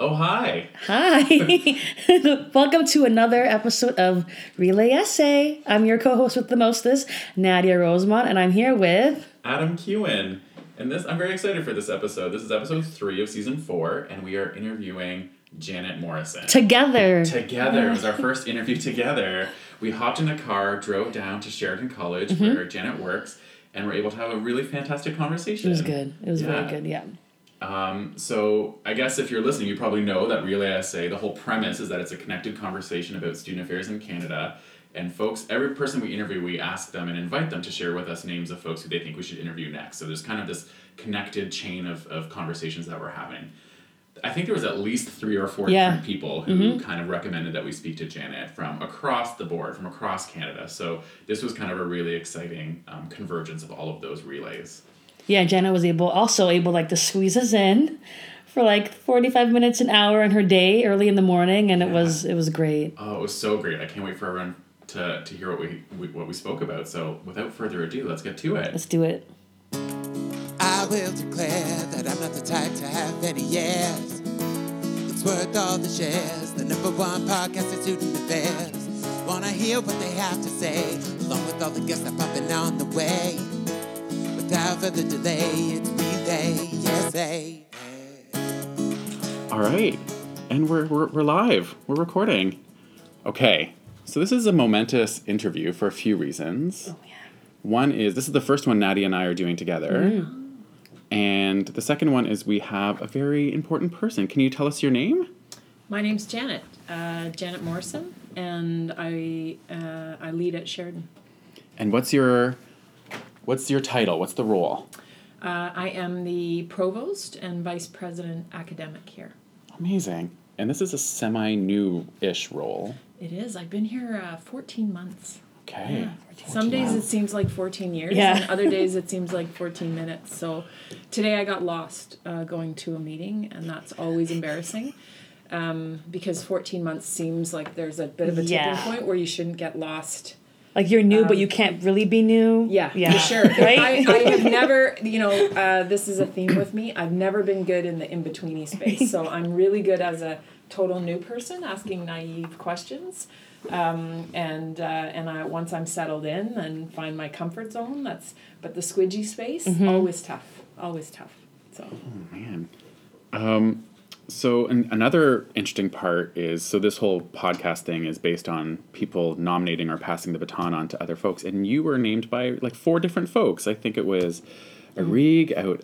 Oh, hi. Hi. Welcome to another episode of Relay Essay. I'm your co-host with the mostest, Nadia Rosemont, and I'm here with... Adam Kewin. And this, I'm very excited for this episode. This is episode 3 of season 4, and we are interviewing Janet Morrison. Together. It was our first interview together. We hopped in a car, drove down to Sheridan College, where Janet works, and were able to have a really fantastic conversation. It was good. It was very good, yeah. So I guess if you're listening, you probably know that Relay Essay, the whole premise is that it's a connected conversation about student affairs in Canada. And folks, every person we interview, we ask them and invite them to share with us names of folks who they think we should interview next. So there's kind of this connected chain of conversations that we're having. I think there was at least 3 or 4 different people who kind of recommended that we speak to Janet from across the board, from across Canada. So this was kind of a really exciting convergence of all of those relays. Yeah, Janet was able to squeeze us in for 45 minutes, an hour in her day early in the morning, and it was great. Oh, it was so great. I can't wait for everyone to hear what we spoke about. So without further ado, let's get to it. Let's do it. I will declare that I'm not the type to have any yes. It's worth all the shares, the number one podcast at student affairs. Wanna hear what they have to say, along with all the guests that popping on the way. Without further delay, it's Relay Essay. All right, and we're live. We're recording. Okay, so this is a momentous interview for a few reasons. Oh yeah. One is this is the first one Nadia and I are doing together, and the second one is we have a very important person. Can you tell us your name? My name's Janet, Janet Morrison, and I lead at Sheridan. And what's your title? What's the role? I am the provost and vice president academic here. Amazing. And this is a semi-new-ish role. It is. I've been here 14 months. Okay. Yeah. 14 Some days it seems like 14 years, and other days it seems like 14 minutes. So today I got lost going to a meeting, and that's always embarrassing. Because 14 months seems like there's a bit of a tipping point where you shouldn't get lost. Like you're new, but you can't really be new. Yeah. For sure. Right? I have never, this is a theme with me. I've never been good in the in-betweeny space. So I'm really good as a total new person asking naive questions. And once I'm settled in and find my comfort zone, but the squidgy space, always tough. So. Oh, man. So another interesting part is, so this whole podcast thing is based on people nominating or passing the baton on to other folks. And you were named by 4 different folks. I think it was a Rig out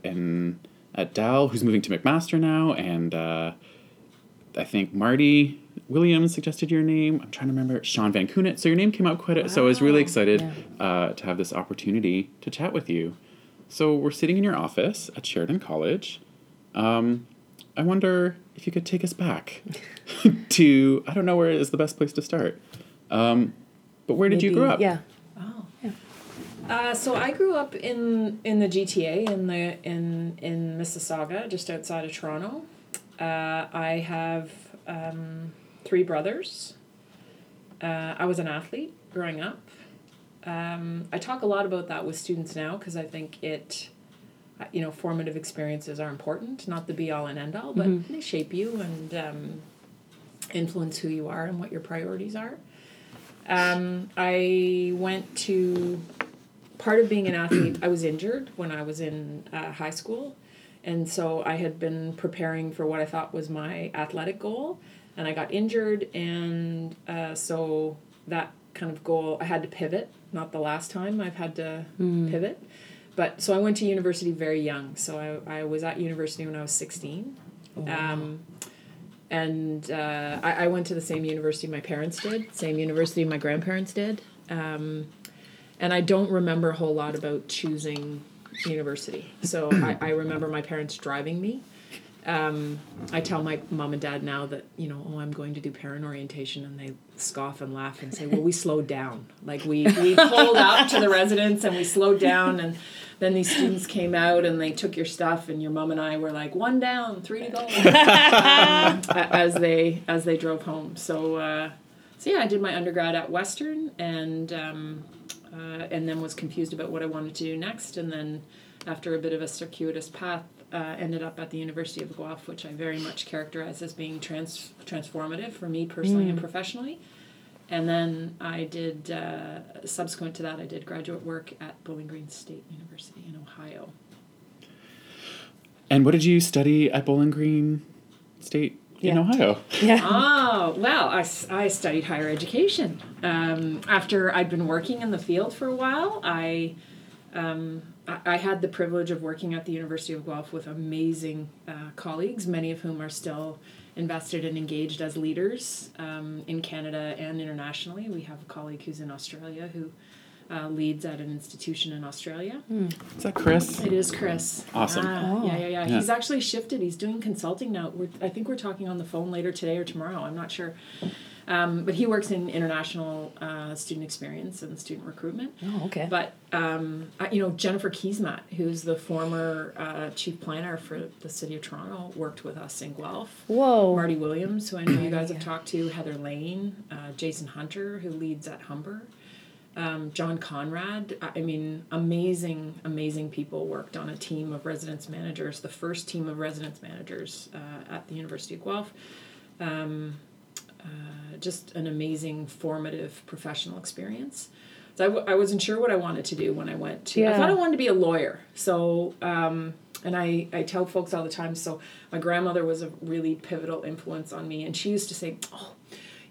at Dal, who's moving to McMaster now. And I think Marty Williams suggested your name. I'm trying to remember. Sean Van Kunit. So your name came out quite so I was really excited to have this opportunity to chat with you. So we're sitting in your office at Sheridan College. I wonder if you could take us back to, I don't know where is the best place to start, but where did you grow up? Yeah. Oh. Yeah. So I grew up in the GTA, in Mississauga, just outside of Toronto. I have 3 brothers. I was an athlete growing up. I talk a lot about that with students now because I think it... formative experiences are important, not the be-all and end-all, but they shape you and influence who you are and what your priorities are. I went to... Part of being an athlete, I was injured when I was in high school, and so I had been preparing for what I thought was my athletic goal, and I got injured, and so that kind of goal, I had to pivot, not the last time I've had to pivot. But so I went to university very young. So I was at university when I was 16. Oh, wow. I went to the same university my parents did, same university my grandparents did. And I don't remember a whole lot about choosing university. So I remember my parents driving me. I tell my mom and dad now that, I'm going to do parent orientation, and they scoff and laugh and say, well, we slowed down. We pulled up to the residence and we slowed down, and then these students came out and they took your stuff, and your mom and I were 1 down, 3 to go as they drove home. So I did my undergrad at Western and then was confused about what I wanted to do next, and then after a bit of a circuitous path, ended up at the University of Guelph, which I very much characterize as being transformative for me personally and professionally. And then I did, subsequent to that, I did graduate work at Bowling Green State University in Ohio. And what did you study at Bowling Green State in Ohio? Yeah. Oh, well, I studied higher education. After I'd been working in the field for a while, I had the privilege of working at the University of Guelph with amazing colleagues, many of whom are still invested and engaged as leaders in Canada and internationally. We have a colleague who's in Australia who leads at an institution in Australia. Is that Chris? It is Chris. Awesome. Yeah. He's actually shifted. He's doing consulting now. I think we're talking on the phone later today or tomorrow. I'm not sure. But he works in international student experience and student recruitment. Oh, okay. But, Jennifer Kiesmat, who's the former chief planner for the City of Toronto, worked with us in Guelph. Whoa. Marty Williams, who I know you guys have talked to, Heather Lane, Jason Hunter, who leads at Humber, John Conrad. I mean, amazing, amazing people worked on a team of residence managers, the first team of residence managers at the University of Guelph. Just an amazing, formative, professional experience. So I wasn't sure what I wanted to do when I went to... Yeah. I thought I wanted to be a lawyer. So, and I tell folks all the time, so my grandmother was a really pivotal influence on me, and she used to say, oh,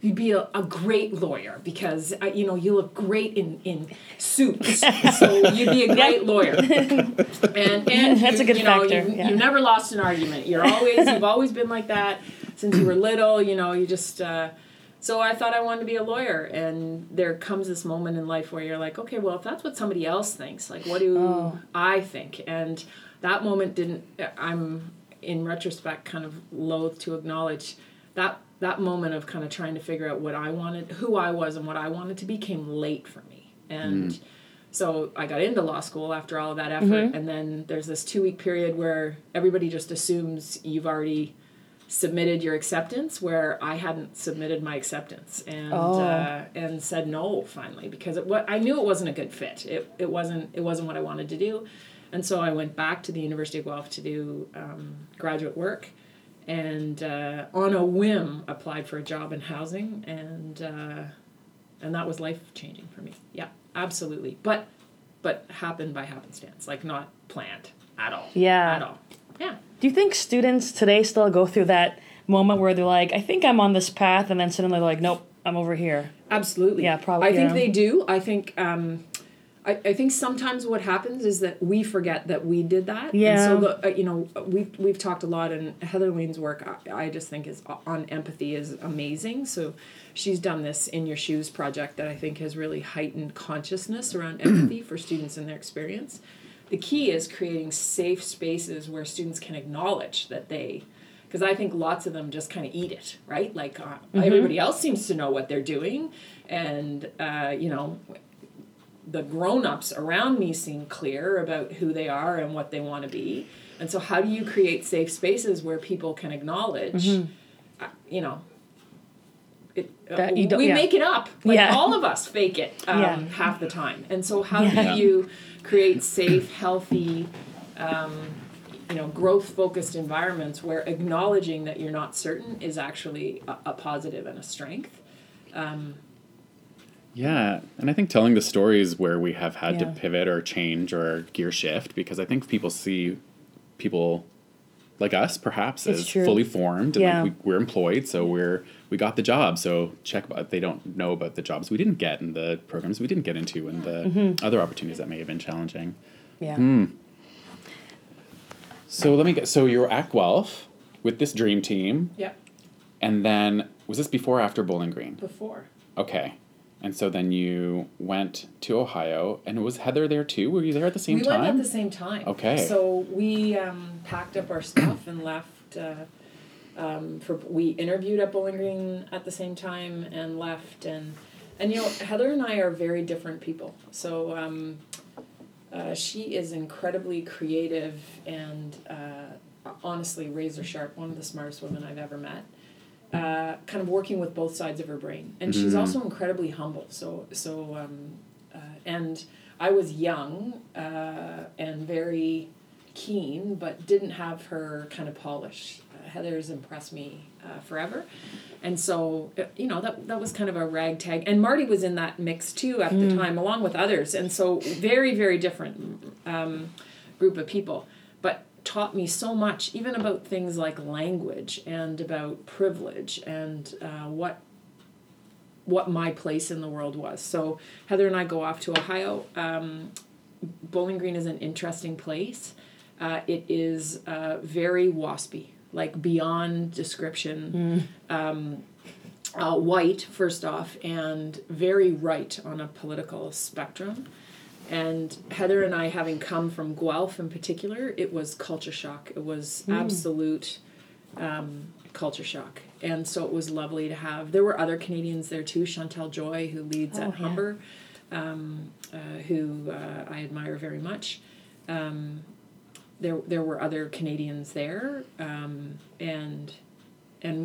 you'd be a great lawyer because, you look great in suits, so you'd be a great lawyer. And that's a good factor. You never lost an argument. You've always been like that. Since you were little, so I thought I wanted to be a lawyer, and there comes this moment in life where you're like, okay, well, if that's what somebody else thinks, like, what do I think? And that moment I'm, in retrospect, kind of loath to acknowledge that moment of kind of trying to figure out what I wanted, who I was and what I wanted to be came late for me. And so I got into law school after all of that effort, and then there's this 2-week period where everybody just assumes you've already submitted your acceptance, where I hadn't submitted my acceptance and said no finally because I knew it wasn't a good fit. It wasn't what I wanted to do, and so I went back to the University of Guelph to do graduate work, and on a whim applied for a job in housing, and that was life changing for me. Yeah, absolutely. But happened by happenstance, like not planned at all. Yeah. At all. Yeah. Do you think students today still go through that moment where they're like, I think I'm on this path, and then suddenly they're like, nope, I'm over here? Absolutely. Yeah, probably. I think they do. I think I think sometimes what happens is that we forget that we did that. Yeah. And so, we've talked a lot, and Heather Lane's work, I just think, is on empathy is amazing. So she's done this In Your Shoes project that I think has really heightened consciousness around empathy for students and their experience. The key is creating safe spaces where students can acknowledge that because I think lots of them just kind of eat it, right? Like everybody else seems to know what they're doing, and the grown-ups around me seem clear about who they are and what they want to be. And so how do you create safe spaces where people can acknowledge, we make it up. Like all of us fake it half the time. And so how do you create safe, healthy, growth-focused environments where acknowledging that you're not certain is actually a positive and a strength? And I think telling the stories where we have had to pivot or change or gear shift, because I think people see people like us, perhaps, as fully formed. And like we're employed, so we got the job. So they don't know about the jobs we didn't get and the programs we didn't get into and the other opportunities that may have been challenging. Yeah. So you're at Guelph with this dream team. Yeah. And then, was this before or after Bowling Green? Before. Okay. And so then you went to Ohio, and was Heather there too? Were you there at the same time? We went at the same time. Okay. So we packed up our stuff and left. We interviewed at Bowling Green at the same time and left. And Heather and I are very different people. So she is incredibly creative and honestly razor sharp, one of the smartest women I've ever met. Kind of working with both sides of her brain, and she's also incredibly humble. And I was young and very keen, but didn't have her kind of polish. Heather's impressed me forever. And so, you know, that was kind of a ragtag. And Marty was in that mix, too, at the time, along with others. And so very, very different group of people. But taught me so much, even about things like language and about privilege and what my place in the world was. So Heather and I go off to Ohio. Bowling Green is an interesting place. It is very WASPy. Like beyond description, white, first off, and very right on a political spectrum. And Heather and I, having come from Guelph in particular, it was culture shock. It was absolute culture shock. And so it was lovely to have. There were other Canadians there too, Chantal Joy, who leads at Humber, who I admire very much. There were other Canadians there, and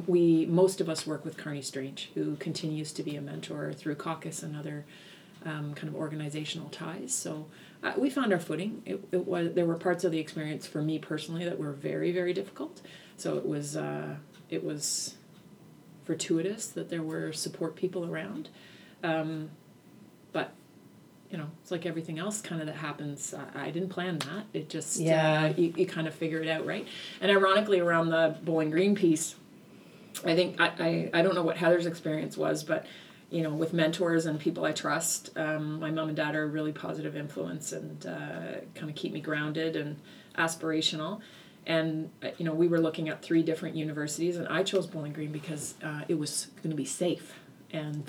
we, most of us, work with Carney Strange, who continues to be a mentor through Caucus and other kind of organizational ties. So we found our footing. It was, there were parts of the experience for me personally that were very, very difficult. So it was fortuitous that there were support people around, but. You know, it's like everything else kind of that happens. I didn't plan that. It just, you kind of figure it out, right? And ironically, around the Bowling Green piece, I think, I don't know what Heather's experience was, but, you know, with mentors and people I trust, my mom and dad are a really positive influence and kind of keep me grounded and aspirational. And, you know, we were looking at 3 different universities, and I chose Bowling Green because it was going to be safe. And,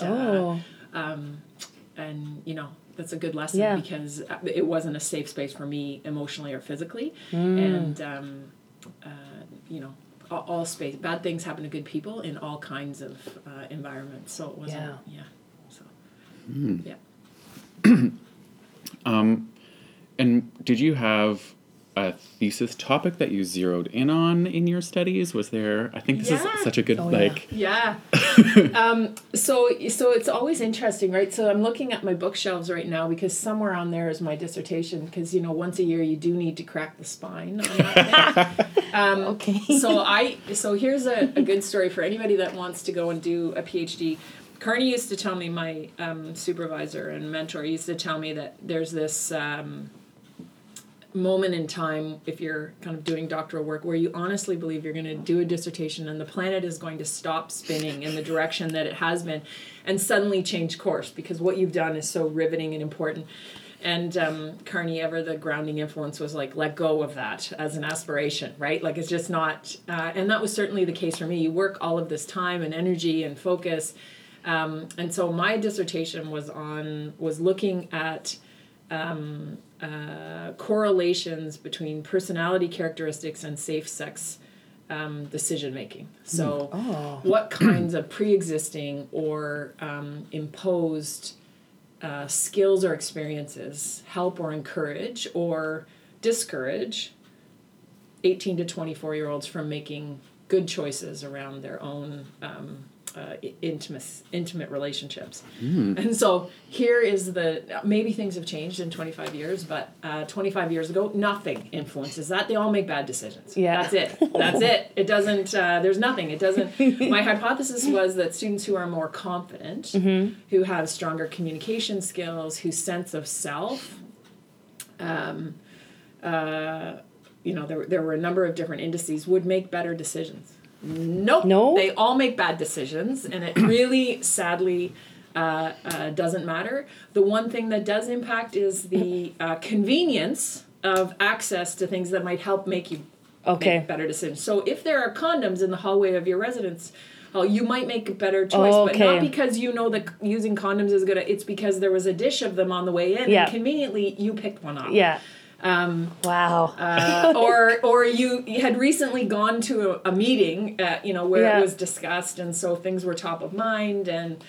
and you know, that's a good lesson because it wasn't a safe space for me emotionally or physically. And, you know, all space. Bad things happen to good people in all kinds of environments. So it wasn't, And did you have a thesis topic that you zeroed in on in your studies? Was there, I think this is such a good, So it's always interesting, right? So I'm looking at my bookshelves right now because somewhere on there is my dissertation because, you know, once a year you do need to crack the spine on that thing. Okay. So here's a good story for anybody that wants to go and do a PhD. Carney used to tell me, my supervisor and mentor used to tell me that there's this... moment in time, if you're kind of doing doctoral work, where you honestly believe you're going to do a dissertation and the planet is going to stop spinning in the direction that it has been and suddenly change course because what you've done is so riveting and important. And Carney, ever the grounding influence, was like, let go of that as an aspiration, right? Like it's just not, and that was certainly the case for me. You work all of this time and energy and focus. And so my dissertation was looking at correlations between personality characteristics and safe sex decision-making. So what kinds of pre-existing or imposed skills or experiences help or encourage or discourage 18 to 24-year-olds from making good choices around their own intimate relationships. And so here is maybe things have changed in 25 years, but 25 years ago, nothing influences that. They all make bad decisions. Yeah. That's it. It doesn't, there's nothing. It doesn't, my hypothesis was that students who are more confident, who have stronger communication skills, whose sense of self, you know, there were a number of different indices, would make better decisions. Nope. No. They all make bad decisions, and it really, sadly, doesn't matter. The one thing that does impact is the convenience of access to things that might help make you make better decisions. So if there are condoms in the hallway of your residence, you might make a better choice, but not because you know that using condoms is good. It's because there was a dish of them on the way in, and conveniently you picked one up. Yeah. Wow. Or you had recently gone to a meeting, you know, where it was discussed, and so things were top of mind, and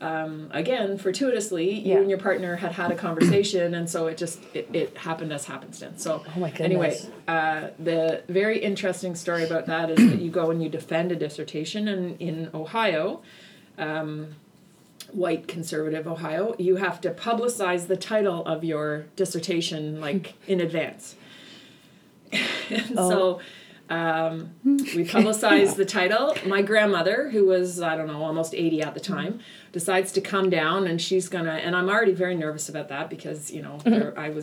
again, fortuitously, you and your partner had a conversation, and so it just it happened as happenstance. So anyway, the very interesting story about that is that you go and you defend a dissertation, and in Ohio, white conservative Ohio, you have to publicize the title of your dissertation like in advance. And so we publicized the title. My grandmother, who was, I don't know, almost 80 at the time, decides to come down, and she's going to, and I'm already very nervous about that because, you know,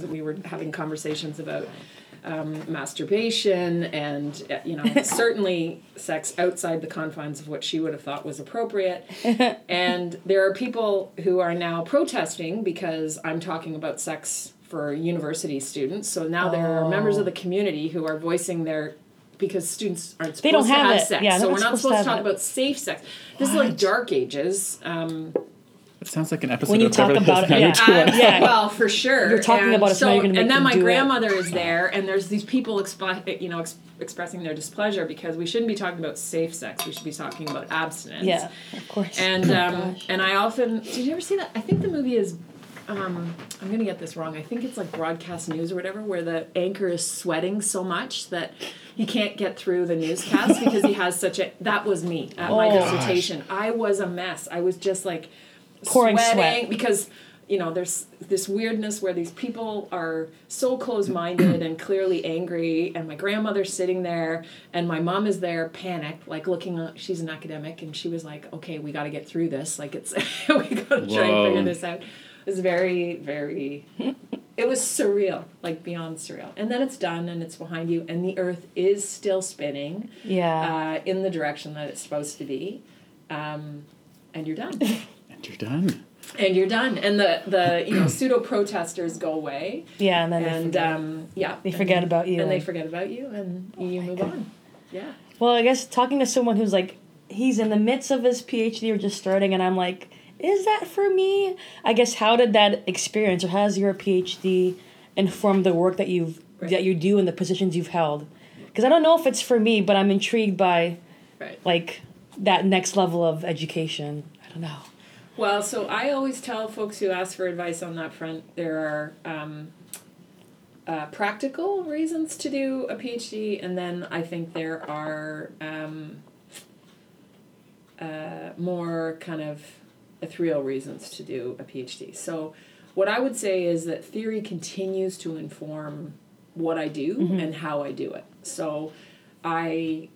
we were having conversations about masturbation and, you know, certainly sex outside the confines of what she would have thought was appropriate. And there are people who are now protesting because I'm talking about sex for university students. So now there are members of the community who are voicing their, because students aren't supposed to have sex. Yeah, so we're not supposed to talk about safe sex. This is like Dark Ages. It sounds like an episode when you of talk about it, well, for sure. You're talking about it, so you're going to make them do it. And then my grandmother is there, and there's these people expressing their displeasure because we shouldn't be talking about safe sex. We should be talking about abstinence. Yeah, of course. And I often... Did you ever see that? I think the movie is... I'm going to get this wrong. I think it's like Broadcast News or whatever, where the anchor is sweating so much that he can't get through the newscast because he has such a... That was me at my dissertation. I was a mess. I was just like... Pouring sweat. Because, you know, there's this weirdness where these people are so close-minded and clearly angry, and my grandmother's sitting there, and my mom is there panicked, like looking, she's an academic, and she was like, okay, we got to get through this. Like, it's, we got to try and figure this out. It was very, very, it was surreal, like beyond surreal. And then it's done and it's behind you, and the earth is still spinning in the direction that it's supposed to be, and you're done. And the you know pseudo protesters go away. Yeah, and then they forget about you. And they forget about you, and you move on. Yeah. Well, I guess talking to someone who's like he's in the midst of his PhD or just starting, and I'm like, is that for me? I guess how did that experience or has your PhD informed the work that you've that you do and the positions you've held? Because I don't know if it's for me, but I'm intrigued by like that next level of education. I don't know. Well, so I always tell folks who ask for advice on that front, there are practical reasons to do a PhD, and then I think there are more kind of ethereal reasons to do a PhD. So what I would say is that theory continues to inform what I do and how I do it. So I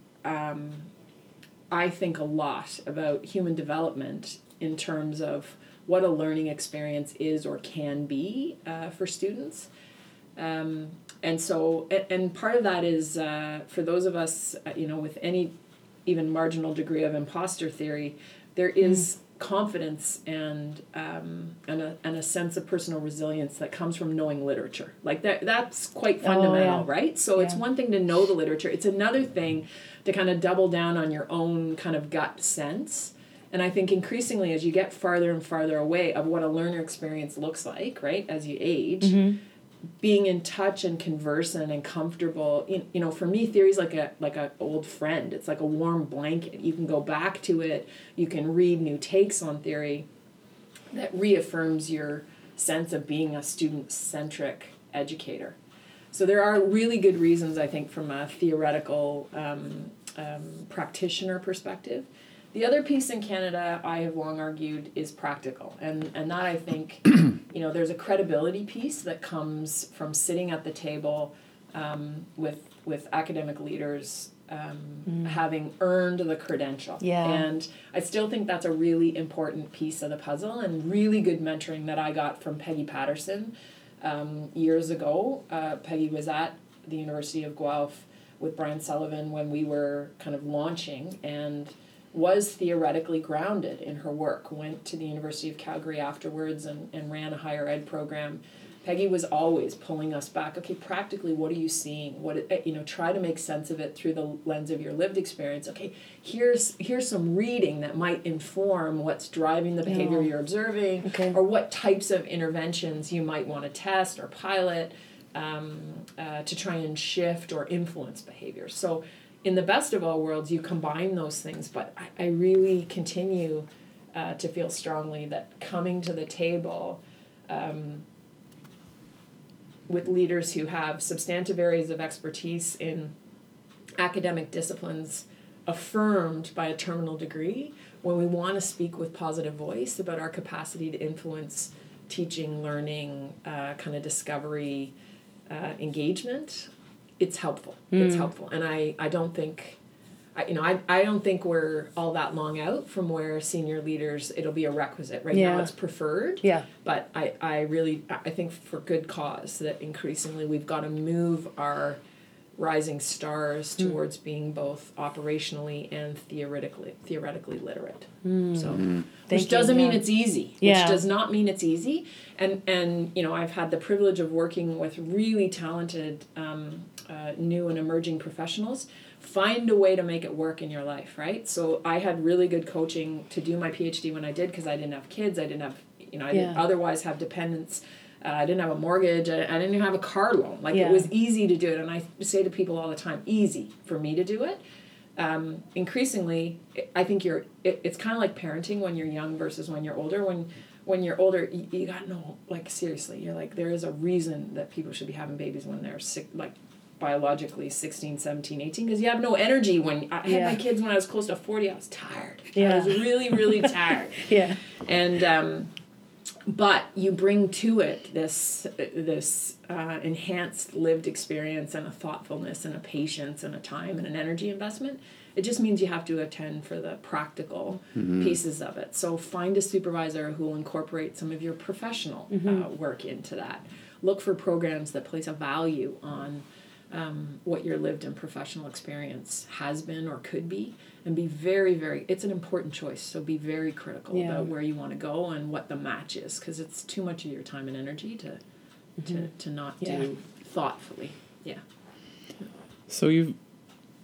think a lot about human development in terms of what a learning experience is or can be for students. And part of that is for those of us, you know, with any even marginal degree of imposter theory, there is confidence and a sense of personal resilience that comes from knowing literature. Like that's quite fundamental, right? So it's one thing to know the literature. It's another thing to kind of double down on your own kind of gut sense. And I think increasingly as you get farther and farther away of what a learner experience looks like, right, as you age, being in touch and conversant and comfortable, you know, for me, theory's like a old friend. It's like a warm blanket. You can go back to it. You can read new takes on theory that reaffirms your sense of being a student-centric educator. So there are really good reasons, I think, from a theoretical practitioner perspective. The other piece in Canada, I have long argued, is practical. And that, I think, you know, there's a credibility piece that comes from sitting at the table with academic leaders having earned the credential. Yeah. And I still think that's a really important piece of the puzzle and really good mentoring that I got from Peggy Patterson years ago. Peggy was at the University of Guelph with Brian Sullivan when we were kind of launching and was theoretically grounded in her work, went to the University of Calgary afterwards and ran a higher ed program. Peggy was always pulling us back. Okay, practically, what are you seeing? Try to make sense of it through the lens of your lived experience. Okay, here's some reading that might inform what's driving the behavior you're observing or what types of interventions you might want to test or pilot to try and shift or influence behavior. So in the best of all worlds, you combine those things, but I really continue to feel strongly that coming to the table with leaders who have substantive areas of expertise in academic disciplines affirmed by a terminal degree, when we want to speak with positive voice about our capacity to influence teaching, learning, kind of discovery, engagement, it's helpful. It's helpful. And I don't think, I don't think we're all that long out from where senior leaders, it'll be a requisite. Right now it's preferred. Yeah. But I think for good cause that increasingly we've got to move our rising stars towards being both operationally and theoretically literate. So, which doesn't mean it's easy. Yeah. Which does not mean it's easy. And you know, I've had the privilege of working with really talented new and emerging professionals. Find a way to make it work in your life, right? So I had really good coaching to do my PhD when I did because I didn't have kids. I didn't have, didn't otherwise have dependents. I didn't have a mortgage. I didn't even have a car loan. It was easy to do it. And I say to people all the time, easy for me to do it. Increasingly, I think it's kind of like parenting when you're young versus when you're older. When you're older, you got to know, seriously, you're there is a reason that people should be having babies when they're sick, biologically 16, 17, 18, because you have no energy. When I had my kids when I was close to 40, I was tired. Yeah. I was really, really tired. Yeah. And, but you bring to it this enhanced lived experience and a thoughtfulness and a patience and a time and an energy investment. It just means you have to attend for the practical pieces of it. So find a supervisor who will incorporate some of your professional work into that. Look for programs that place a value on what your lived and professional experience has been or could be, and be very, very, it's an important choice, so be very critical about where you want to go and what the match is, because it's too much of your time and energy to not do thoughtfully. Yeah. So you've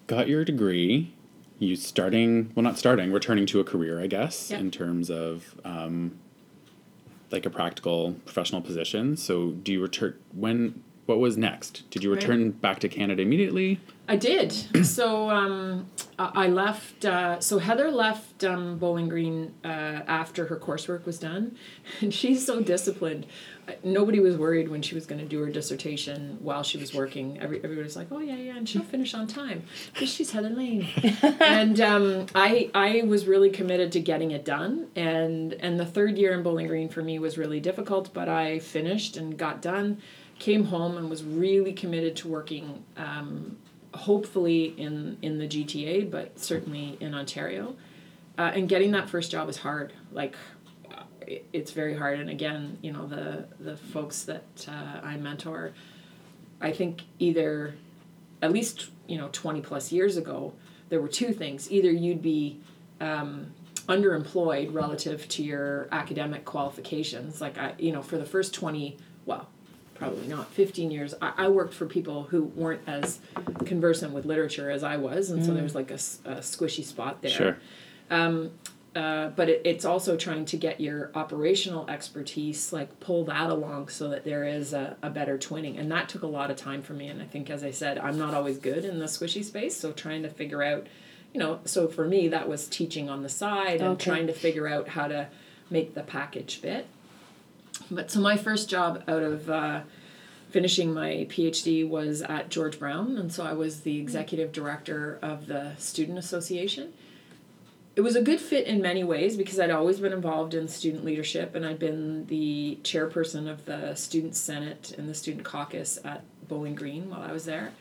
got your degree, returning to a career, I guess, in terms of a practical professional position. So do you return, what was next? Did you return back to Canada immediately? I did. So I left. So Heather left Bowling Green after her coursework was done. And she's so disciplined. Nobody was worried when she was going to do her dissertation while she was working. Everybody was like, oh, yeah, and she'll finish on time. Because she's Heather Lane. And I was really committed to getting it done. And the third year in Bowling Green for me was really difficult, but I finished and got done. Came home and was really committed to working, hopefully in the GTA, but certainly in Ontario. And getting that first job is hard. It's very hard. And again, the folks that I mentor, I think either, at least, 20 plus years ago, there were two things. Either you'd be underemployed relative to your academic qualifications. For the first 20, well, probably not 15 years, I worked for people who weren't as conversant with literature as I was, and so there was a squishy spot there. Sure. But it's also trying to get your operational expertise, pull that along so that there is a better twinning, and that took a lot of time for me, and I think, as I said, I'm not always good in the squishy space, so trying to figure out, so for me that was teaching on the side and trying to figure out how to make the package fit. But so my first job out of finishing my PhD was at George Brown, and so I was the executive director of the Student Association. It was a good fit in many ways because I'd always been involved in student leadership, and I'd been the chairperson of the Student Senate and the Student Caucus at Bowling Green while I was there.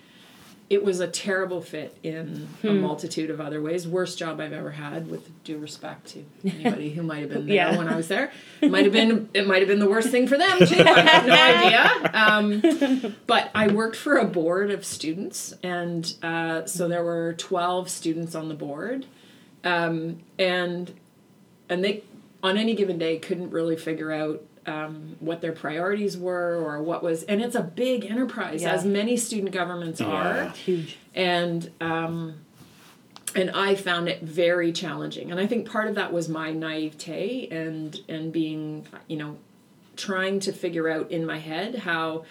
It was a terrible fit in a multitude of other ways. Worst job I've ever had, with due respect to anybody who might have been there when I was there. It might have been the worst thing for them, too. I have no idea. But I worked for a board of students, and so there were 12 students on the board. And they, on any given day, couldn't really figure out what their priorities were or what was, and it's a big enterprise, as many student governments are. Huge. And I found it very challenging. And I think part of that was my naivete and being, trying to figure out in my head how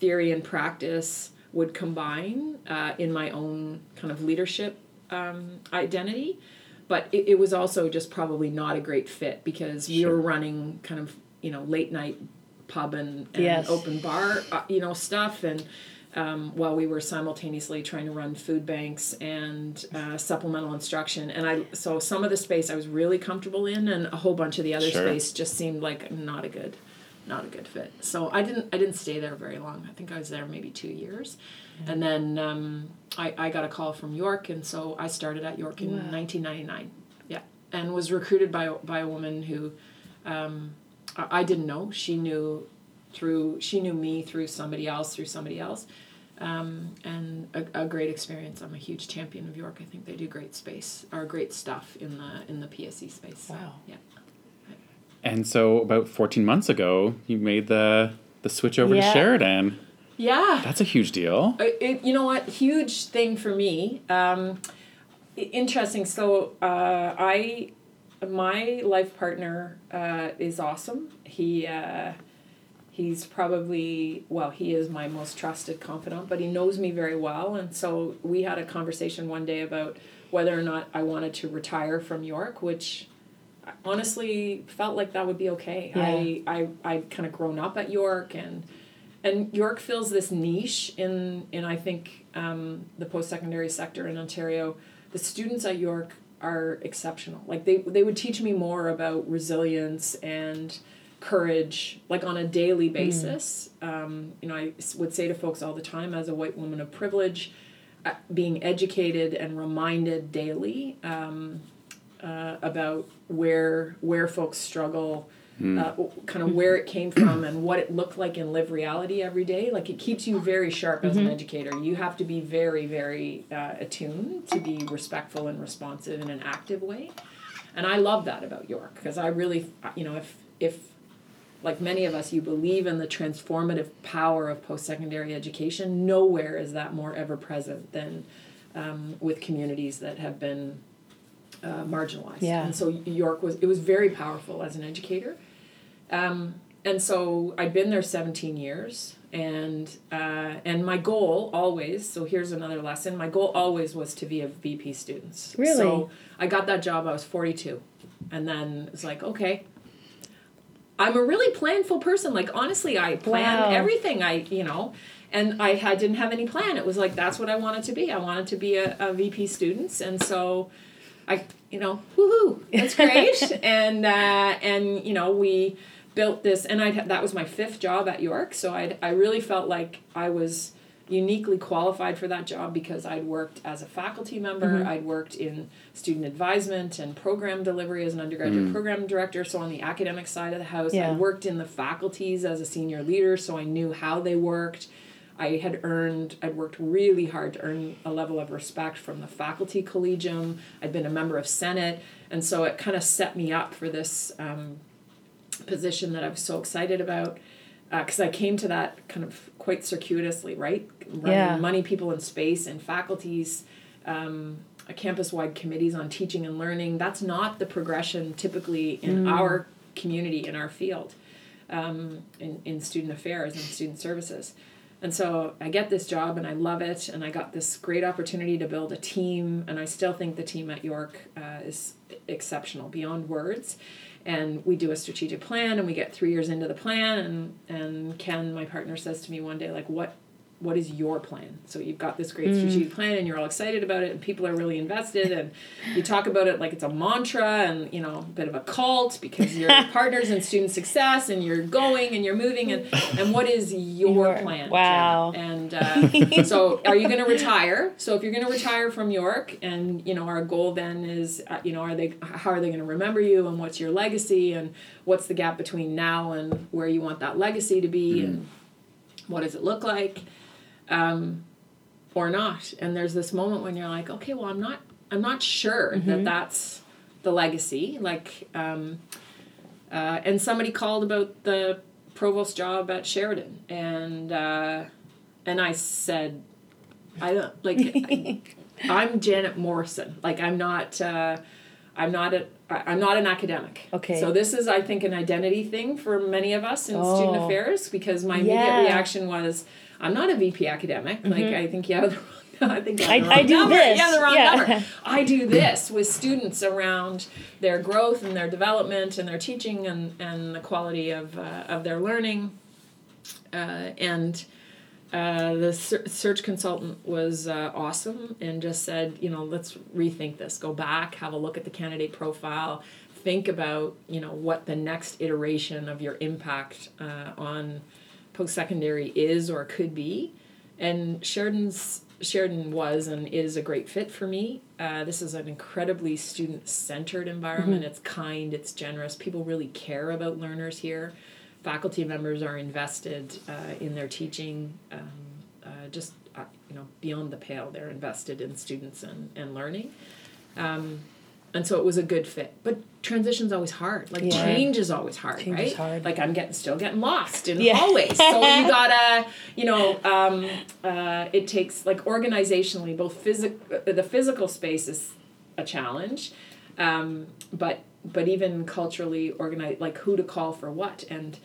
theory and practice would combine in my own kind of leadership identity. But it was also just probably not a great fit because we were running kind of late night pub and open bar, stuff. And while we were simultaneously trying to run food banks and supplemental instruction. And so some of the space I was really comfortable in, and a whole bunch of the other space just seemed like not a good not a good fit. So I didn't stay there very long. I think I was there maybe 2 years. Yeah. And then I got a call from York, and so I started at York in 1999. Yeah. And was recruited by a woman who I didn't know. She knew me through somebody else. And a great experience. I'm a huge champion of York. I think they do great stuff in the PSE space. Wow. Yeah. And so about 14 months ago, you made the switch over to Sheridan. Yeah. That's a huge deal. You know what? Huge thing for me. Interesting. So my life partner is awesome. He's probably, he is my most trusted confidant, but he knows me very well. And so we had a conversation one day about whether or not I wanted to retire from York, which honestly felt like that would be okay. Yeah. I'd kind of grown up at York, and York fills this niche in I think the post-secondary sector in Ontario. The students at York are exceptional. Like they would teach me more about resilience and courage, like on a daily basis. I would say to folks all the time, as a white woman of privilege, being educated and reminded daily about where folks struggle, kind of where it came from and what it looked like in live reality every day. Like, it keeps you very sharp as an educator. You have to be very, very attuned to be respectful and responsive in an active way. And I love that about York, because I really, if like many of us, you believe in the transformative power of post-secondary education, nowhere is that more ever present than with communities that have been marginalized. Yeah. And so York was very powerful as an educator. And so I'd been there 17 years, and my goal always, so here's another lesson, my goal always was to be a VP students. Really? So I got that job, I was 42. And then it's like, okay, I'm a really planful person. Like, honestly, I planned everything. I didn't have any plan. It was like, that's what I wanted to be. I wanted to be a VP students. And so I, woohoo, that's great. And we built this, and that was my fifth job at York. So I really felt like I was uniquely qualified for that job, because I'd worked as a faculty member, I'd worked in student advisement and program delivery as an undergraduate program director, so on the academic side of the house. I worked in the faculties as a senior leader, so I knew how they worked. I'd worked really hard to earn a level of respect from the faculty collegium. I'd been a member of Senate, and so it kind of set me up for this position that I was so excited about. Because I came to that kind of quite circuitously, right? Money, people in space, and faculties, campus-wide committees on teaching and learning. That's not the progression typically in our community, in our field, in student affairs and student services. And so I get this job, and I love it, and I got this great opportunity to build a team, and I still think the team at York is exceptional, beyond words. And we do a strategic plan, and we get 3 years into the plan, and Ken, my partner, says to me one day, like, what is your plan? So you've got this great strategic plan, and you're all excited about it, and people are really invested, and you talk about it like it's a mantra, and, a bit of a cult, because you're partners in student success, and you're going, and you're moving, and what is your plan? Wow. Janet? And so are you going to retire? So if you're going to retire from York, and, our goal then is, how are they going to remember you, and what's your legacy, and what's the gap between now and where you want that legacy to be, and what does it look like? Or not. And there's this moment when you're like, okay, well, I'm not sure that that's the legacy. Like, and somebody called about the provost job at Sheridan, and I said, I'm Janet Morrison. Like, I'm not an academic. Okay. So this is, I think, an identity thing for many of us in student affairs, because my immediate reaction was, I'm not a VP academic. Like, I think you have the wrong, number. I do this with students around their growth and their development and their teaching and the quality of their learning. And the search consultant was awesome and just said, you know, let's rethink this. Go back, have a look at the candidate profile, think about, you know, what the next iteration of your impact on post-secondary is or could be. And Sheridan was and is a great fit for me. This is an incredibly student-centered environment. Mm-hmm. It's kind, it's generous. People really care about learners here. Faculty members are invested in their teaching, beyond the pale. They're invested in students and learning. And so it was a good fit. But transition's always hard. Like, change is always hard, change right? Is hard. Like, I'm still getting lost in hallways. So you gotta, it takes, like, organizationally, both the physical space is a challenge, but even culturally organized, like who to call for what. And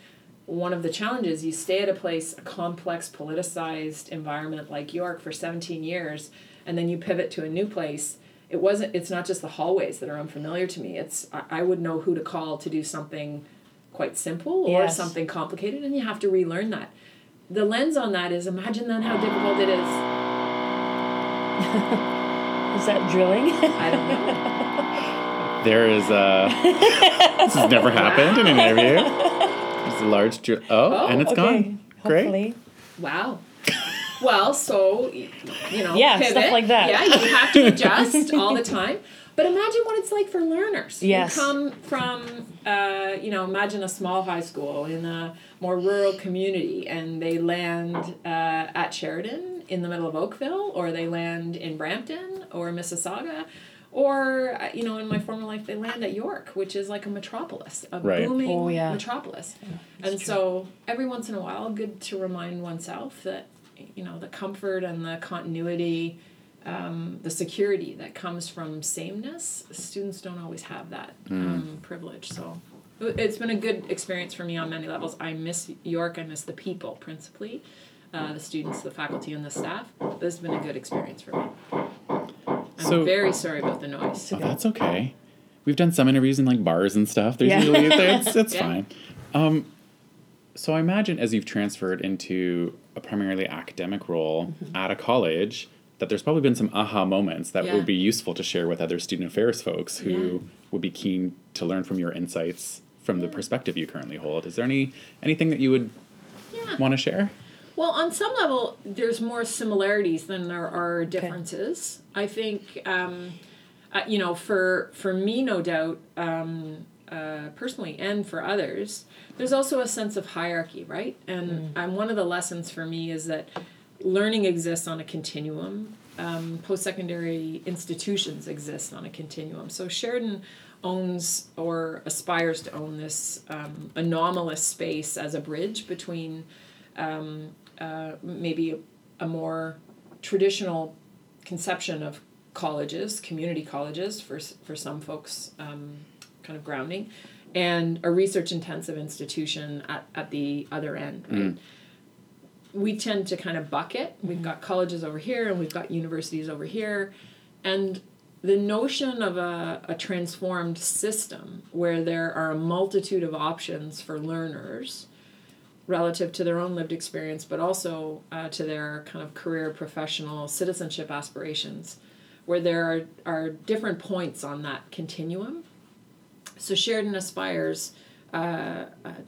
one of the challenges, you stay at a complex, politicized environment like York for 17 years, and then you pivot to a new place. It's not just the hallways that are unfamiliar to me. I would know who to call to do something quite simple or something complicated, and you have to relearn that. The lens on that is, imagine then how difficult it is. Is that drilling? I don't know. There is a... This has never happened in an interview. It's a large... and it's gone. Great. Hopefully. Wow. Well, so, pivot. Stuff like that. Yeah, you have to adjust all the time. But imagine what it's like for learners. Yes. You come from, imagine a small high school in a more rural community, and they land at Sheridan in the middle of Oakville, or they land in Brampton or Mississauga, or, in my former life, they land at York, which is like a metropolis, booming metropolis. Yeah, and so every once in a while, good to remind oneself that, the comfort and the continuity, the security that comes from sameness, students don't always have that privilege. So it's been a good experience for me on many levels. I miss York. I miss the people, principally, the students, the faculty, and the staff. This has been a good experience for me. I'm very sorry about the noise. Oh, that's okay. We've done some interviews in like bars and stuff. There's usually it's fine. So I imagine as you've transferred into a primarily academic role at a college, that there's probably been some aha moments that would be useful to share with other student affairs folks who would be keen to learn from your insights from the perspective you currently hold. Is there anything that you would want to share? Well, on some level, there's more similarities than there are differences. Okay. I think, for me, no doubt, personally and for others, there's also a sense of hierarchy, right? And one of the lessons for me is that learning exists on a continuum. Post-secondary institutions exist on a continuum. So Sheridan owns or aspires to own this anomalous space as a bridge between... maybe a more traditional conception of colleges, community colleges for some folks, kind of grounding, and a research-intensive institution at the other end. Right? We tend to kind of bucket. We've got colleges over here and we've got universities over here. And the notion of a transformed system where there are a multitude of options for learners relative to their own lived experience, but also to their kind of career, professional, citizenship aspirations, where there are different points on that continuum. So Sheridan aspires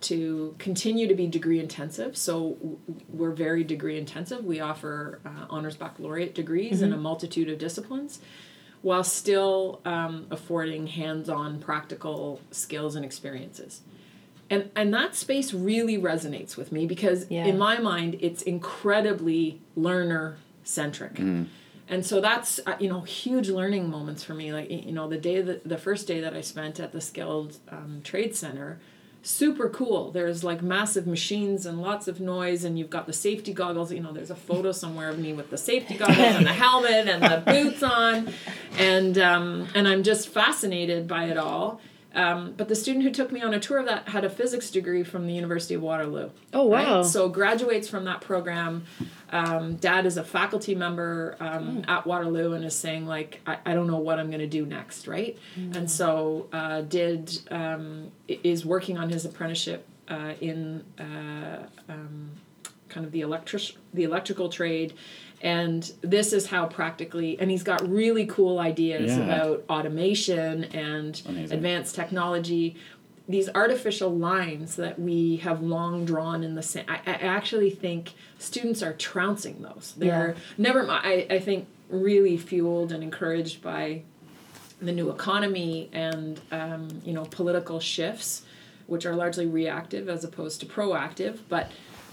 to continue to be degree intensive. So we're very degree intensive. We offer honors baccalaureate degrees in a multitude of disciplines, while still affording hands-on practical skills and experiences. And that space really resonates with me because, in my mind, it's incredibly learner-centric. And so that's, huge learning moments for me. Like, the first day that I spent at the Skilled Trade Center, super cool. There's, like, massive machines and lots of noise, and you've got the safety goggles. There's a photo somewhere of me with the safety goggles and the helmet and the boots on. And I'm just fascinated by it all. But the student who took me on a tour of that had a physics degree from the University of Waterloo. Oh, wow. Right? So graduates from that program. Dad is a faculty member at Waterloo and is saying, like, I don't know what I'm going to do next, right? Mm. And so is working on his apprenticeship in kind of the electrical trade. And this is how practically, and he's got really cool ideas about automation and advanced technology. These artificial lines that we have long drawn in the sand. I actually think students are trouncing those. They're never mind. I think really fueled and encouraged by the new economy and political shifts, which are largely reactive as opposed to proactive,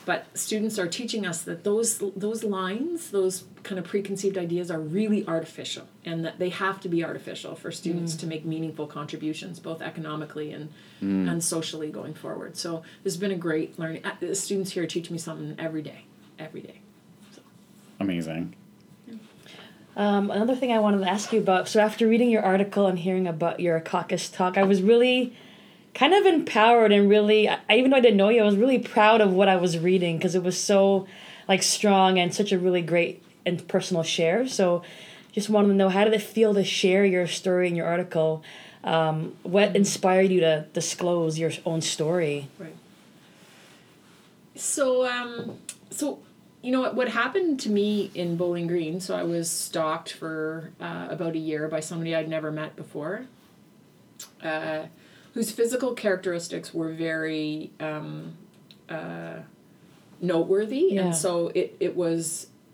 but students are teaching us that those lines, those kind of preconceived ideas are really artificial, and that they have to be artificial for students to make meaningful contributions, both economically and socially going forward. So this has been a great learning. The students here teach me something every day. So. Amazing. Another thing I wanted to ask you about, so after reading your article and hearing about your caucus talk, I was really kind of empowered and really, even though I didn't know you, I was really proud of what I was reading because it was so strong and such a really great and personal share. So just wanted to know, how did it feel to share your story in your article? What inspired you to disclose your own story? Right. So what happened to me in Bowling Green, so I was stalked for about a year by somebody I'd never met before, whose physical characteristics were very noteworthy. Yeah. And so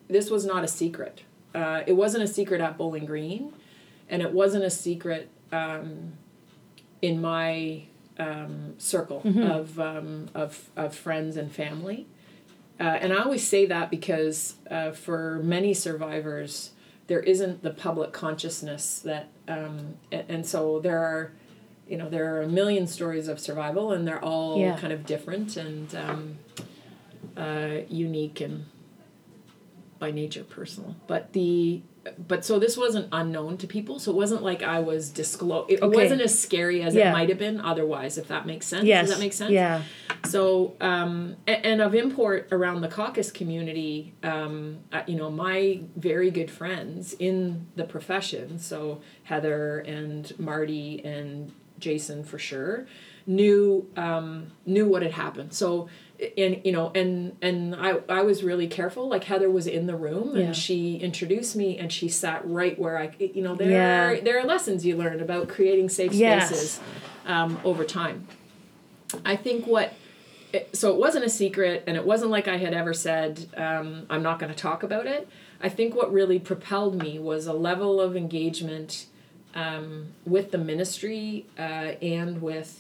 this was not a secret. It wasn't a secret at Bowling Green, and it wasn't a secret in my circle of friends and family. And I always say that because for many survivors, there isn't the public consciousness that, and so there are a million stories of survival, and they're all kind of different and unique and by nature personal. But so this wasn't unknown to people, so it wasn't like I was disclosed. It wasn't as scary as it might have been otherwise, if that makes sense. Yes. Does that make sense? Yeah. So, and of import around the caucus community, my very good friends in the profession, so Heather and Marty and Jason for sure, knew what had happened. So, I was really careful. Like Heather was in the room and she introduced me and she sat right where there are lessons you learn about creating safe spaces over time. I think so it wasn't a secret, and it wasn't like I had ever said, I'm not going to talk about it. I think what really propelled me was a level of engagement with the ministry and with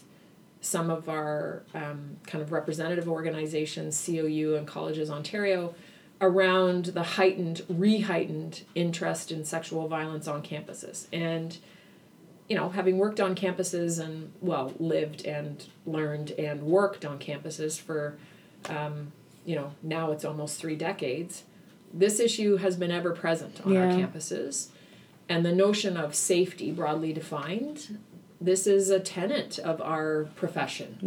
some of our kind of representative organizations, COU and Colleges Ontario, around the heightened interest in sexual violence on campuses. And, having worked on campuses and, lived and learned and worked on campuses for, now it's almost 3 decades, this issue has been ever present on our campuses. And the notion of safety, broadly defined, this is a tenet of our profession,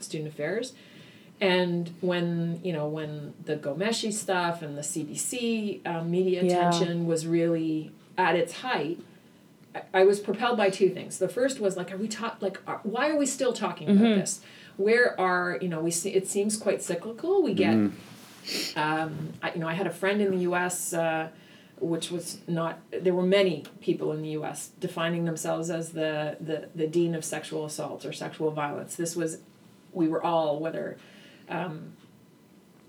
student affairs. And when the Gomeshi stuff and the CBC media attention was really at its height, I was propelled by 2 things. The first was why are we still talking about this? Where are, we see, it seems quite cyclical. We get, I had a friend in the U.S., which was not, there were many people in the U.S. defining themselves as the dean of sexual assault or sexual violence. This was, we were all, whether,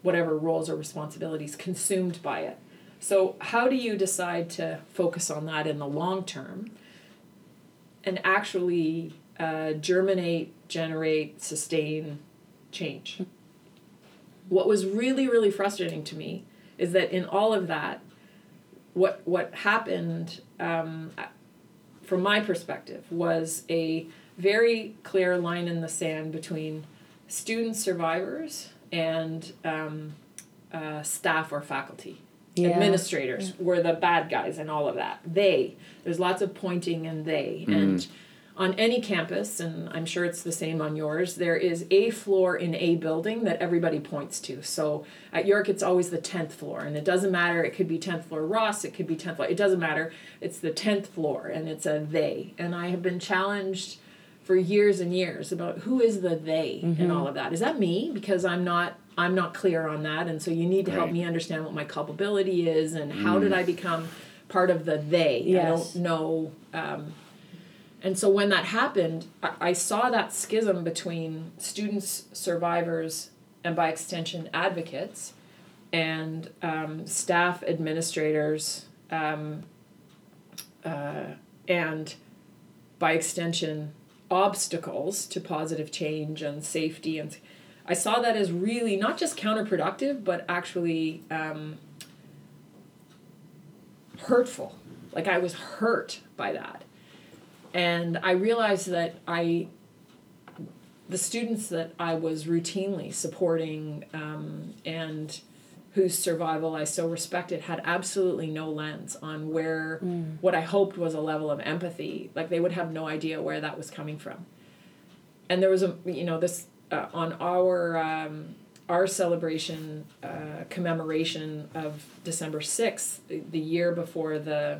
whatever roles or responsibilities, consumed by it. So how do you decide to focus on that in the long term and actually generate, sustain change? What was really, really frustrating to me is that in all of that, what happened, from my perspective, was a very clear line in the sand between student survivors and staff or faculty. Yeah. Administrators were the bad guys and all of that. There's lots of pointing and they. And on any campus, and I'm sure it's the same on yours, there is a floor in a building that everybody points to. So at York, it's always the 10th floor. And it doesn't matter. It could be 10th floor Ross. It could be 10th floor. It doesn't matter. It's the 10th floor, and it's a they. And I have been challenged for years and years about who is the they and all of that. Is that me? Because I'm not I'm not clear on that, and so you need to help me understand what my culpability is and how did I become part of the they. Yes. I don't know. And so when that happened, I saw that schism between students, survivors, and by extension advocates, and staff administrators, and by extension obstacles to positive change and safety. And I saw that as really not just counterproductive, but actually hurtful. Like, I was hurt by that. And I realized that the students that I was routinely supporting and whose survival I so respected had absolutely no lens on where what I hoped was a level of empathy. Like, they would have no idea where that was coming from. And there was a, you know, this on our celebration commemoration of December 6th, the year before the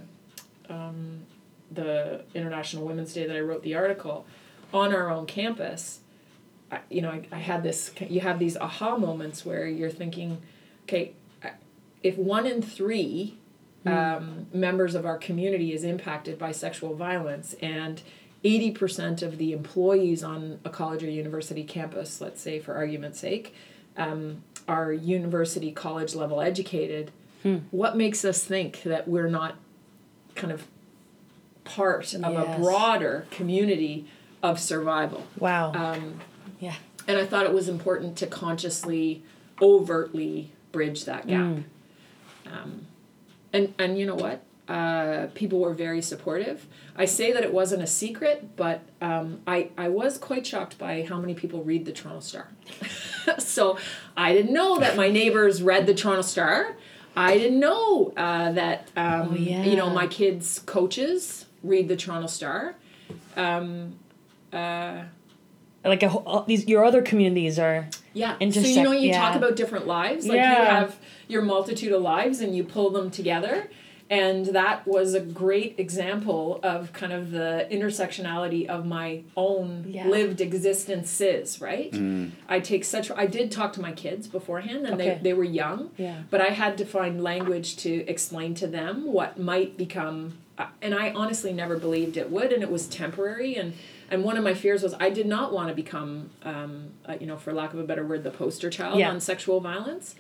International Women's Day that I wrote the article, on our own campus, I had this, you have these aha moments where you're thinking, okay, if 1 in 3 members of our community is impacted by sexual violence, and 80% of the employees on a college or university campus, let's say for argument's sake, are university college level educated, what makes us think that we're not kind of part of a broader community of survival? Wow. And I thought it was important to consciously, overtly bridge that gap. And you know what? People were very supportive. I say that it wasn't a secret, but I was quite shocked by how many people read the Toronto Star. So I didn't know that my neighbors read the Toronto Star. I didn't know that my kids' coaches read the Toronto Star. Your other communities are intersect. So you talk about different lives. Like you have your multitude of lives and you pull them together. And that was a great example of kind of the intersectionality of my own lived existences, right? I did talk to my kids beforehand, and they were young, but I had to find language to explain to them what might become, and I honestly never believed it would, and it was temporary, and one of my fears was I did not want to become, for lack of a better word, the poster child on sexual violence.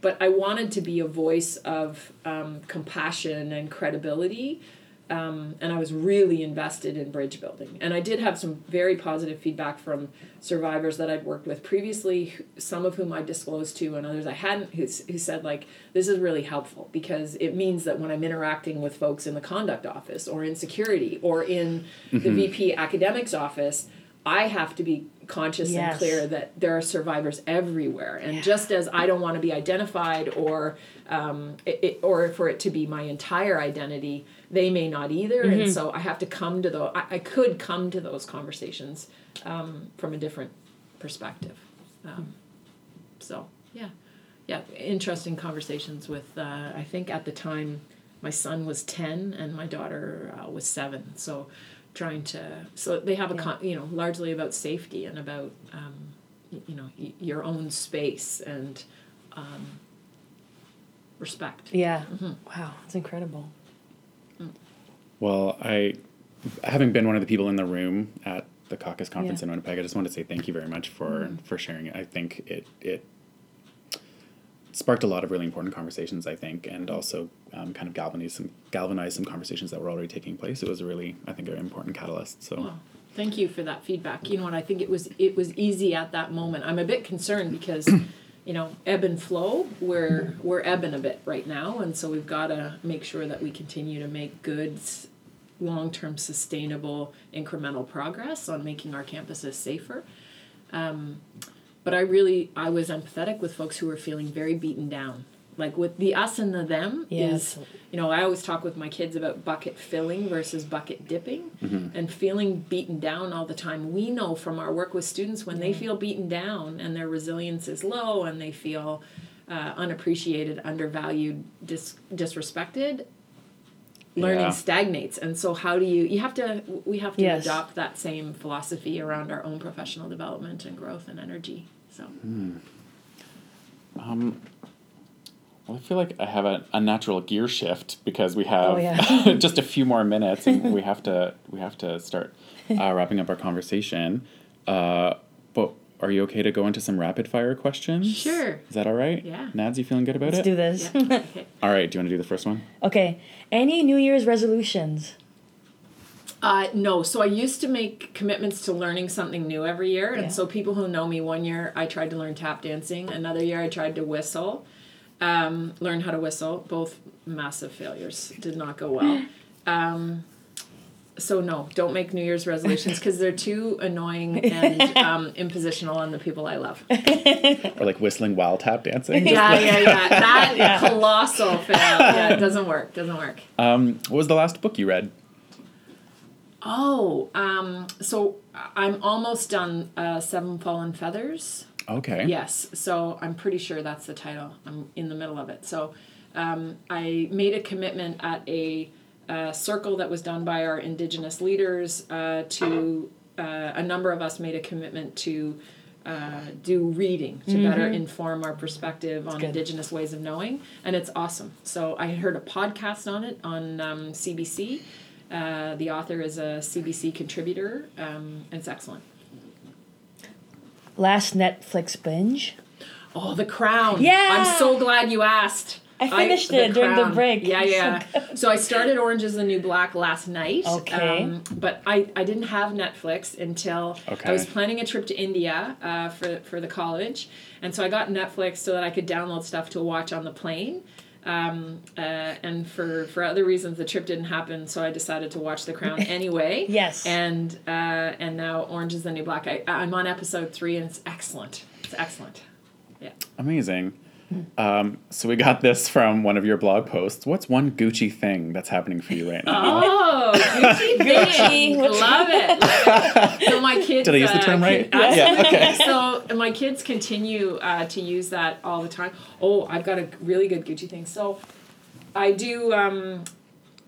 But I wanted to be a voice of compassion and credibility, and I was really invested in bridge building. And I did have some very positive feedback from survivors that I'd worked with previously, some of whom I disclosed to and others I hadn't, who said, like, this is really helpful because it means that when I'm interacting with folks in the conduct office or in security or in the VP academics office, I have to be conscious and clear that there are survivors everywhere. And just as I don't want to be identified or for it to be my entire identity, they may not either. Mm-hmm. And so I have to come to I could come to those conversations from a different perspective. Interesting conversations with, I think at the time my son was 10 and my daughter was 7. So they have a largely about safety and about your own space and respect. Yeah. Mm-hmm. Wow, that's incredible. Mm. Well, I, having been one of the people in the room at the Caucus Conference in Winnipeg, I just want to say thank you very much for sharing it. I think it sparked a lot of really important conversations, I think, and also kind of galvanized some conversations that were already taking place. It was really, I think, an important catalyst. So, thank you for that feedback. You know what? I think it was easy at that moment. I'm a bit concerned because, ebb and flow. We're ebbing a bit right now, and so we've got to make sure that we continue to make good, long-term, sustainable, incremental progress on making our campuses safer. But I was empathetic with folks who were feeling very beaten down. Like, with the us and the them is, I always talk with my kids about bucket filling versus bucket dipping and feeling beaten down all the time. We know from our work with students when they feel beaten down and their resilience is low and they feel unappreciated, undervalued, disrespected, learning stagnates. And so how do we have to adopt that same philosophy around our own professional development and growth and energy. So Well, I feel like I have a natural gear shift because we have just a few more minutes, and we have to start wrapping up our conversation. But are you okay to go into some rapid fire questions? Sure. Is that all right? Yeah. Nads, you feeling good about it? Let's do this. Yeah. Okay. All right. Do you want to do the first one? Okay. Any New Year's resolutions? No. So I used to make commitments to learning something new every year. And so people who know me, one year I tried to learn tap dancing. Another year I tried to whistle. Learn how to whistle. Both massive failures. Did not go well. So no, don't make New Year's resolutions because they're too annoying and impositional on the people I love. Or like whistling while tap dancing. Yeah. That colossal fail. Yeah, it doesn't work. What was the last book you read? Oh, so I'm almost done, Seven Fallen Feathers. Okay. Yes. So I'm pretty sure that's the title. I'm in the middle of it. So I made a commitment at a circle that was done by our Indigenous leaders to a number of us made a commitment to do reading to better inform our perspective on Indigenous ways of knowing. And it's awesome. So I heard a podcast on it on CBC. The author is a CBC contributor, and it's excellent. Last Netflix binge. Oh, The Crown. Yeah. I'm so glad you asked. I finished it during the break. Yeah. So I started Orange is the New Black last night. Okay. But I didn't have Netflix until I was planning a trip to India for the college. And so I got Netflix so that I could download stuff to watch on the plane. And for other reasons, the trip didn't happen, so I decided to watch The Crown anyway. Yes. And now Orange is the New Black. I'm on episode 3, and it's excellent. Yeah. Amazing. So we got this from one of your blog posts. What's one Gucci thing that's happening for you right now? Oh, Gucci thing. Love it. So my kids... Did I use the term right? Yeah, okay. So my kids continue to use that all the time. Oh, I've got a really good Gucci thing. So I do...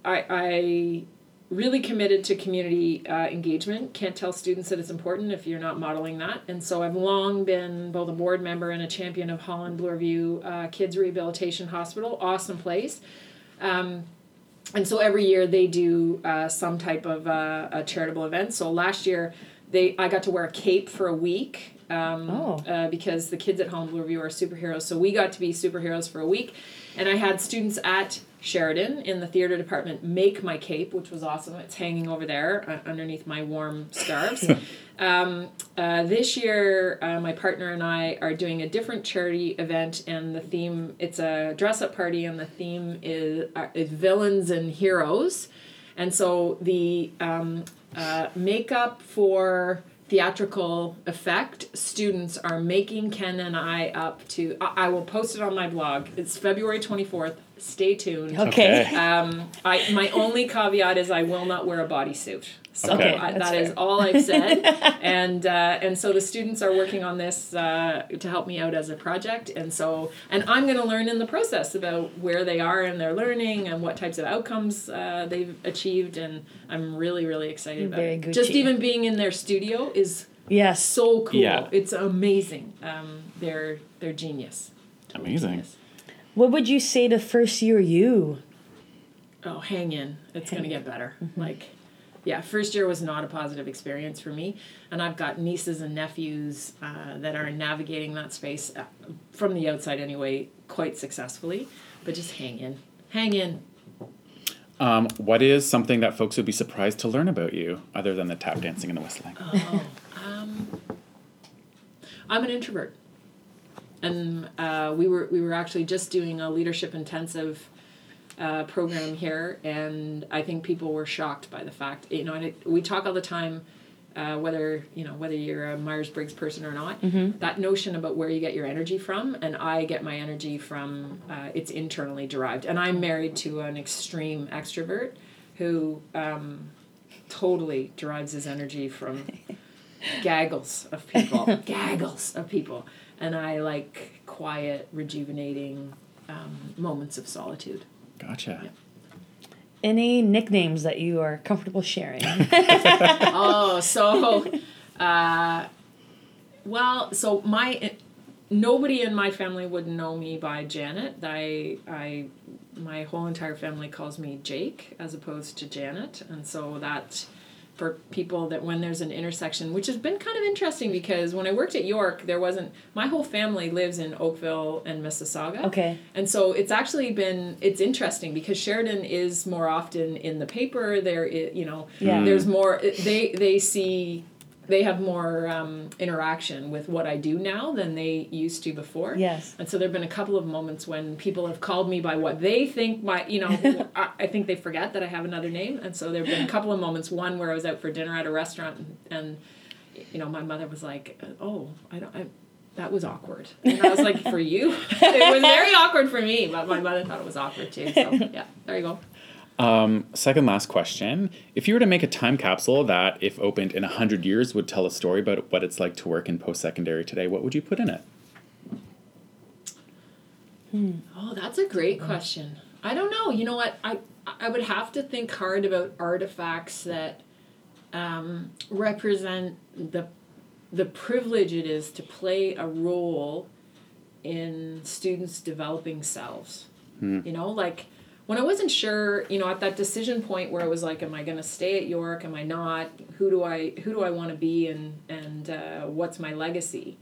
I really committed to community engagement. Can't tell students that it's important if you're not modeling that. And so I've long been both a board member and a champion of Holland Bloorview Kids Rehabilitation Hospital. Awesome place. And so every year they do some type of a charitable event. So last year I got to wear a cape for a week. Because the kids at Holland Bloorview are superheroes. So we got to be superheroes for a week. And I had students at Sheridan in the theater department make my cape, which was awesome. It's hanging over there underneath my warm scarves. This year, my partner and I are doing a different charity event. And the theme, it's a dress-up party. And the theme is villains and heroes. And so the makeup for... theatrical effect students are making Ken and I up to. I will post it on my blog. It's February 24th. Stay tuned. Okay. My only caveat is I will not wear a bodysuit. So that is all I've said. And so the students are working on this to help me out as a project. And I'm going to learn in the process about where they are in their learning and what types of outcomes they've achieved. And I'm really, really excited about it. Just even being in their studio is so cool. Yeah. It's amazing. They're genius. Amazing. Genius. What would you say to first year you? Oh, hang in. It's going to get better. Mm-hmm. First year was not a positive experience for me. And I've got nieces and nephews that are navigating that space, from the outside anyway, quite successfully. But just hang in. What is something that folks would be surprised to learn about you, other than the tap dancing and the whistling? I'm an introvert. And we were actually just doing a leadership intensive program here, and I think people were shocked by the fact, we talk all the time, whether you're a Myers-Briggs person or not, that notion about where you get your energy from, and I get my energy from, it's internally derived. And I'm married to an extreme extrovert who totally derives his energy from gaggles of people. And I like quiet, rejuvenating moments of solitude. Gotcha. Yeah. Any nicknames that you are comfortable sharing? So my nobody in my family would know me by Janet. I my whole entire family calls me Jake as opposed to Janet, and so that for people that when there's an intersection, which has been kind of interesting because when I worked at York, there wasn't, my whole family lives in Oakville and Mississauga. Okay. And so it's actually been, it's interesting because Sheridan is more often in the paper there, you know, there's more, they see, they have more interaction with what I do now than they used to before. Yes. And so there have been a couple of moments when people have called me by what they think my, you know, I think they forget that I have another name. And so there have been a couple of moments, one where I was out for dinner at a restaurant and you know, my mother was like, oh, that was awkward. And I was like, for you? It was very awkward for me, but my mother thought it was awkward too. So yeah, there you go. Second last question. If you were to make a time capsule that, if opened in 100 years, would tell a story about what it's like to work in post-secondary today, what would you put in it? Oh, that's a great question. I don't know. You know what? I would have to think hard about artifacts that represent the privilege it is to play a role in students' developing selves. You know, like, when I wasn't sure, you know, at that decision point where I was like, am I going to stay at York? Am I not? Who do I want to be? And what's my legacy?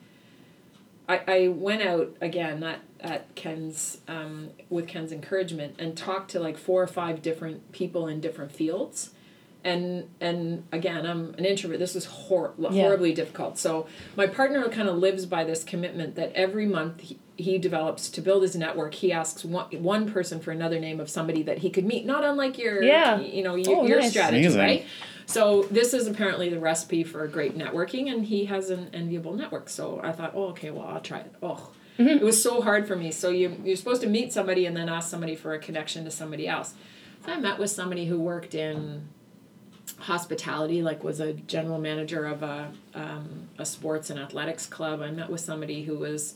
I went out again at Ken's, with Ken's encouragement and talked to like 4 or 5 different people in different fields. And again, I'm an introvert. This was horribly difficult. So my partner kind of lives by this commitment that every month he develops to build his network. He asks one person for another name of somebody that he could meet, not unlike your, your strategy, amazing. Right? So this is apparently the recipe for great networking, and he has an enviable network. So I thought, oh, okay, well, I'll try it. It was so hard for me. So you're supposed to meet somebody and then ask somebody for a connection to somebody else. So I met with somebody who worked in hospitality, like was a general manager of a sports and athletics club. I met with somebody who was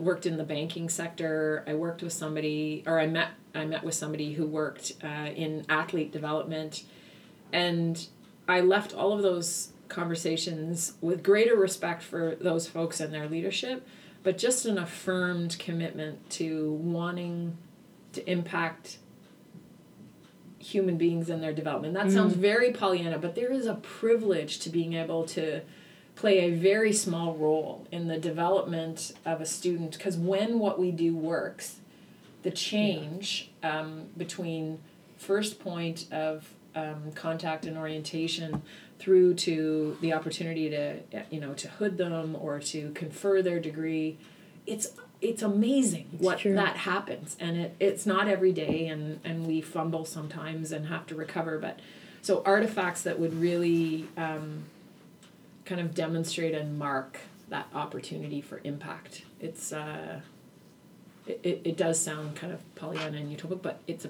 worked in the banking sector. I met with somebody who worked in athlete development, and I left all of those conversations with greater respect for those folks and their leadership, but just an affirmed commitment to wanting to impact human beings in their development. That sounds very Pollyanna, but there is a privilege to being able to play a very small role in the development of a student, because when what we do works, the change between first point of contact and orientation through to the opportunity to, you know, to hood them or to confer their degree, it's amazing that happens, and it's not every day, and we fumble sometimes and have to recover. But so artifacts that would really kind of demonstrate and mark that opportunity for impact. It's it does sound kind of Pollyanna and utopic, but it's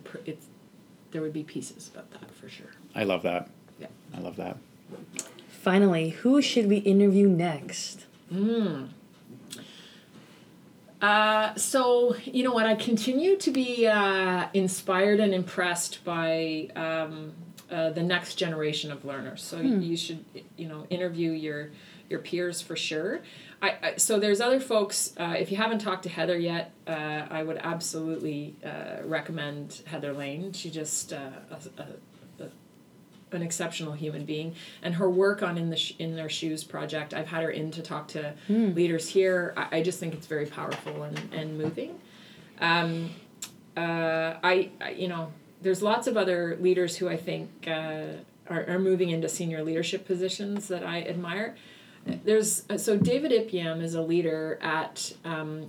there would be pieces about that for sure. I love that. Yeah, I love that. Finally, who should we interview next? So, you know what, I continue to be inspired and impressed by the next generation of learners. So you should, you know, interview your peers for sure. So there's other folks, if you haven't talked to Heather yet, I would absolutely recommend Heather Lane. She just an exceptional human being, and her work on In Their Shoes project. I've had her in to talk to leaders here. I just think it's very powerful and moving. I you know, there's lots of other leaders who I think are moving into senior leadership positions that I admire. So David Ipyam is a leader at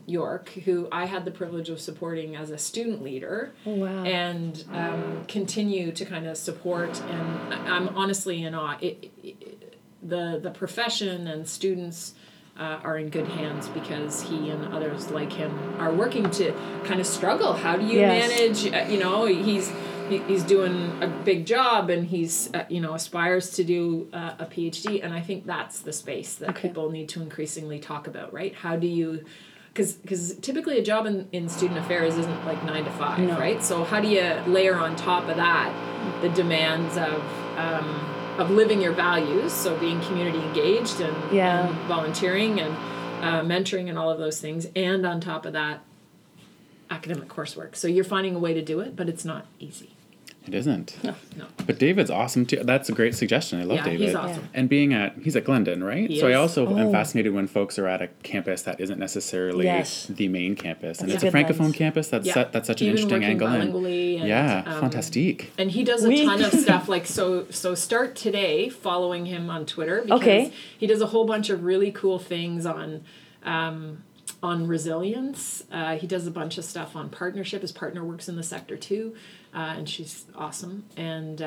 York who I had the privilege of supporting as a student leader. Oh, wow. And continue to kind of support, and I'm honestly in awe. The profession and students are in good hands because he and others like him are working to kind of struggle. How do you manage, you know, he's doing a big job, and he's, you know, aspires to do a PhD. And I think that's the space that people need to increasingly talk about, right? How do you, because typically a job in student affairs isn't like 9 to 5, right? So how do you layer on top of that the demands of living your values? So being community engaged and volunteering and mentoring and all of those things, and on top of that, academic coursework. So you're finding a way to do it, but it's not easy. It isn't. No. But David's awesome too. That's a great suggestion. I love David. Yeah, he's awesome. And he's at Glendon, right? Yes. So I also am fascinated when folks are at a campus that isn't necessarily the main campus, and it's a Francophone campus. That's such an interesting angle. Fantastique. And he does a ton of stuff. Like so start today following him on Twitter because he does a whole bunch of really cool things on resilience. He does a bunch of stuff on partnership. His partner works in the sector too, and she's awesome. And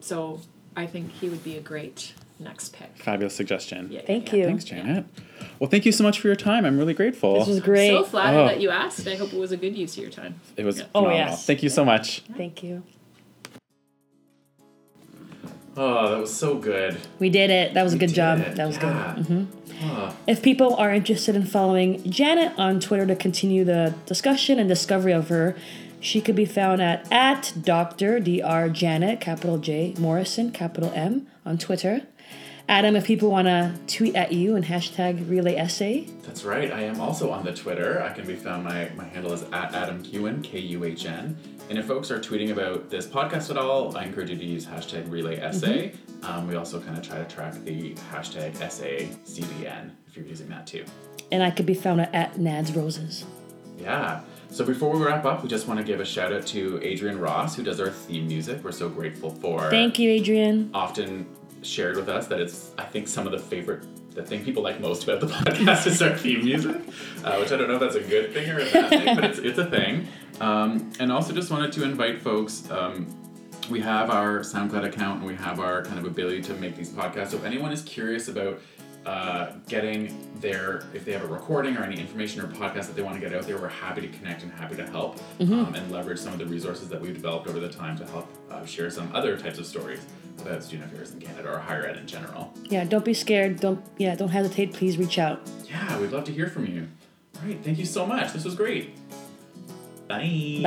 so I think he would be a great next pick. Fabulous suggestion. Yeah, thank you. Thanks, Janet. Yeah. Well, thank you so much for your time. I'm really grateful. This was great. I'm so flattered that you asked. I hope it was a good use of your time. It was phenomenal. Yes. Thank you so much. Thank you. Oh, that was so good. We did it. That was a good job. That was good. Mm-hmm. If people are interested in following Janet on Twitter to continue the discussion and discovery of her, she could be found at Dr. Dr. Janet, capital J, Morrison, capital M, on Twitter. Adam, if people want to tweet at you and hashtag Relay Essay. That's right. I am also on the Twitter. I can be found. My handle is at Adam Kewin, K-U-H-N. And if folks are tweeting about this podcast at all, I encourage you to use hashtag Relay Essay. Mm-hmm. We also kind of try to track the hashtag SACDN if you're using that too. And I could be found at Nads Roses. Yeah. So before we wrap up, we just want to give a shout out to Adrian Ross, who does our theme music. We're so grateful for. Thank you, Adrian. Often shared with us that it's, I think, some of the thing people like most about the podcast is our theme music, which I don't know if that's a good thing or a bad thing, but it's a thing. And also just wanted to invite folks, we have our SoundCloud account and we have our kind of ability to make these podcasts. So if anyone is curious about getting their, if they have a recording or any information or podcast that they want to get out there, we're happy to connect and happy to help and leverage some of the resources that we've developed over the time to help share some other types of stories about student affairs in Canada or higher ed in general. Yeah, don't be scared. Don't hesitate. Please reach out. Yeah, we'd love to hear from you. All right, thank you so much. This was great. Bye.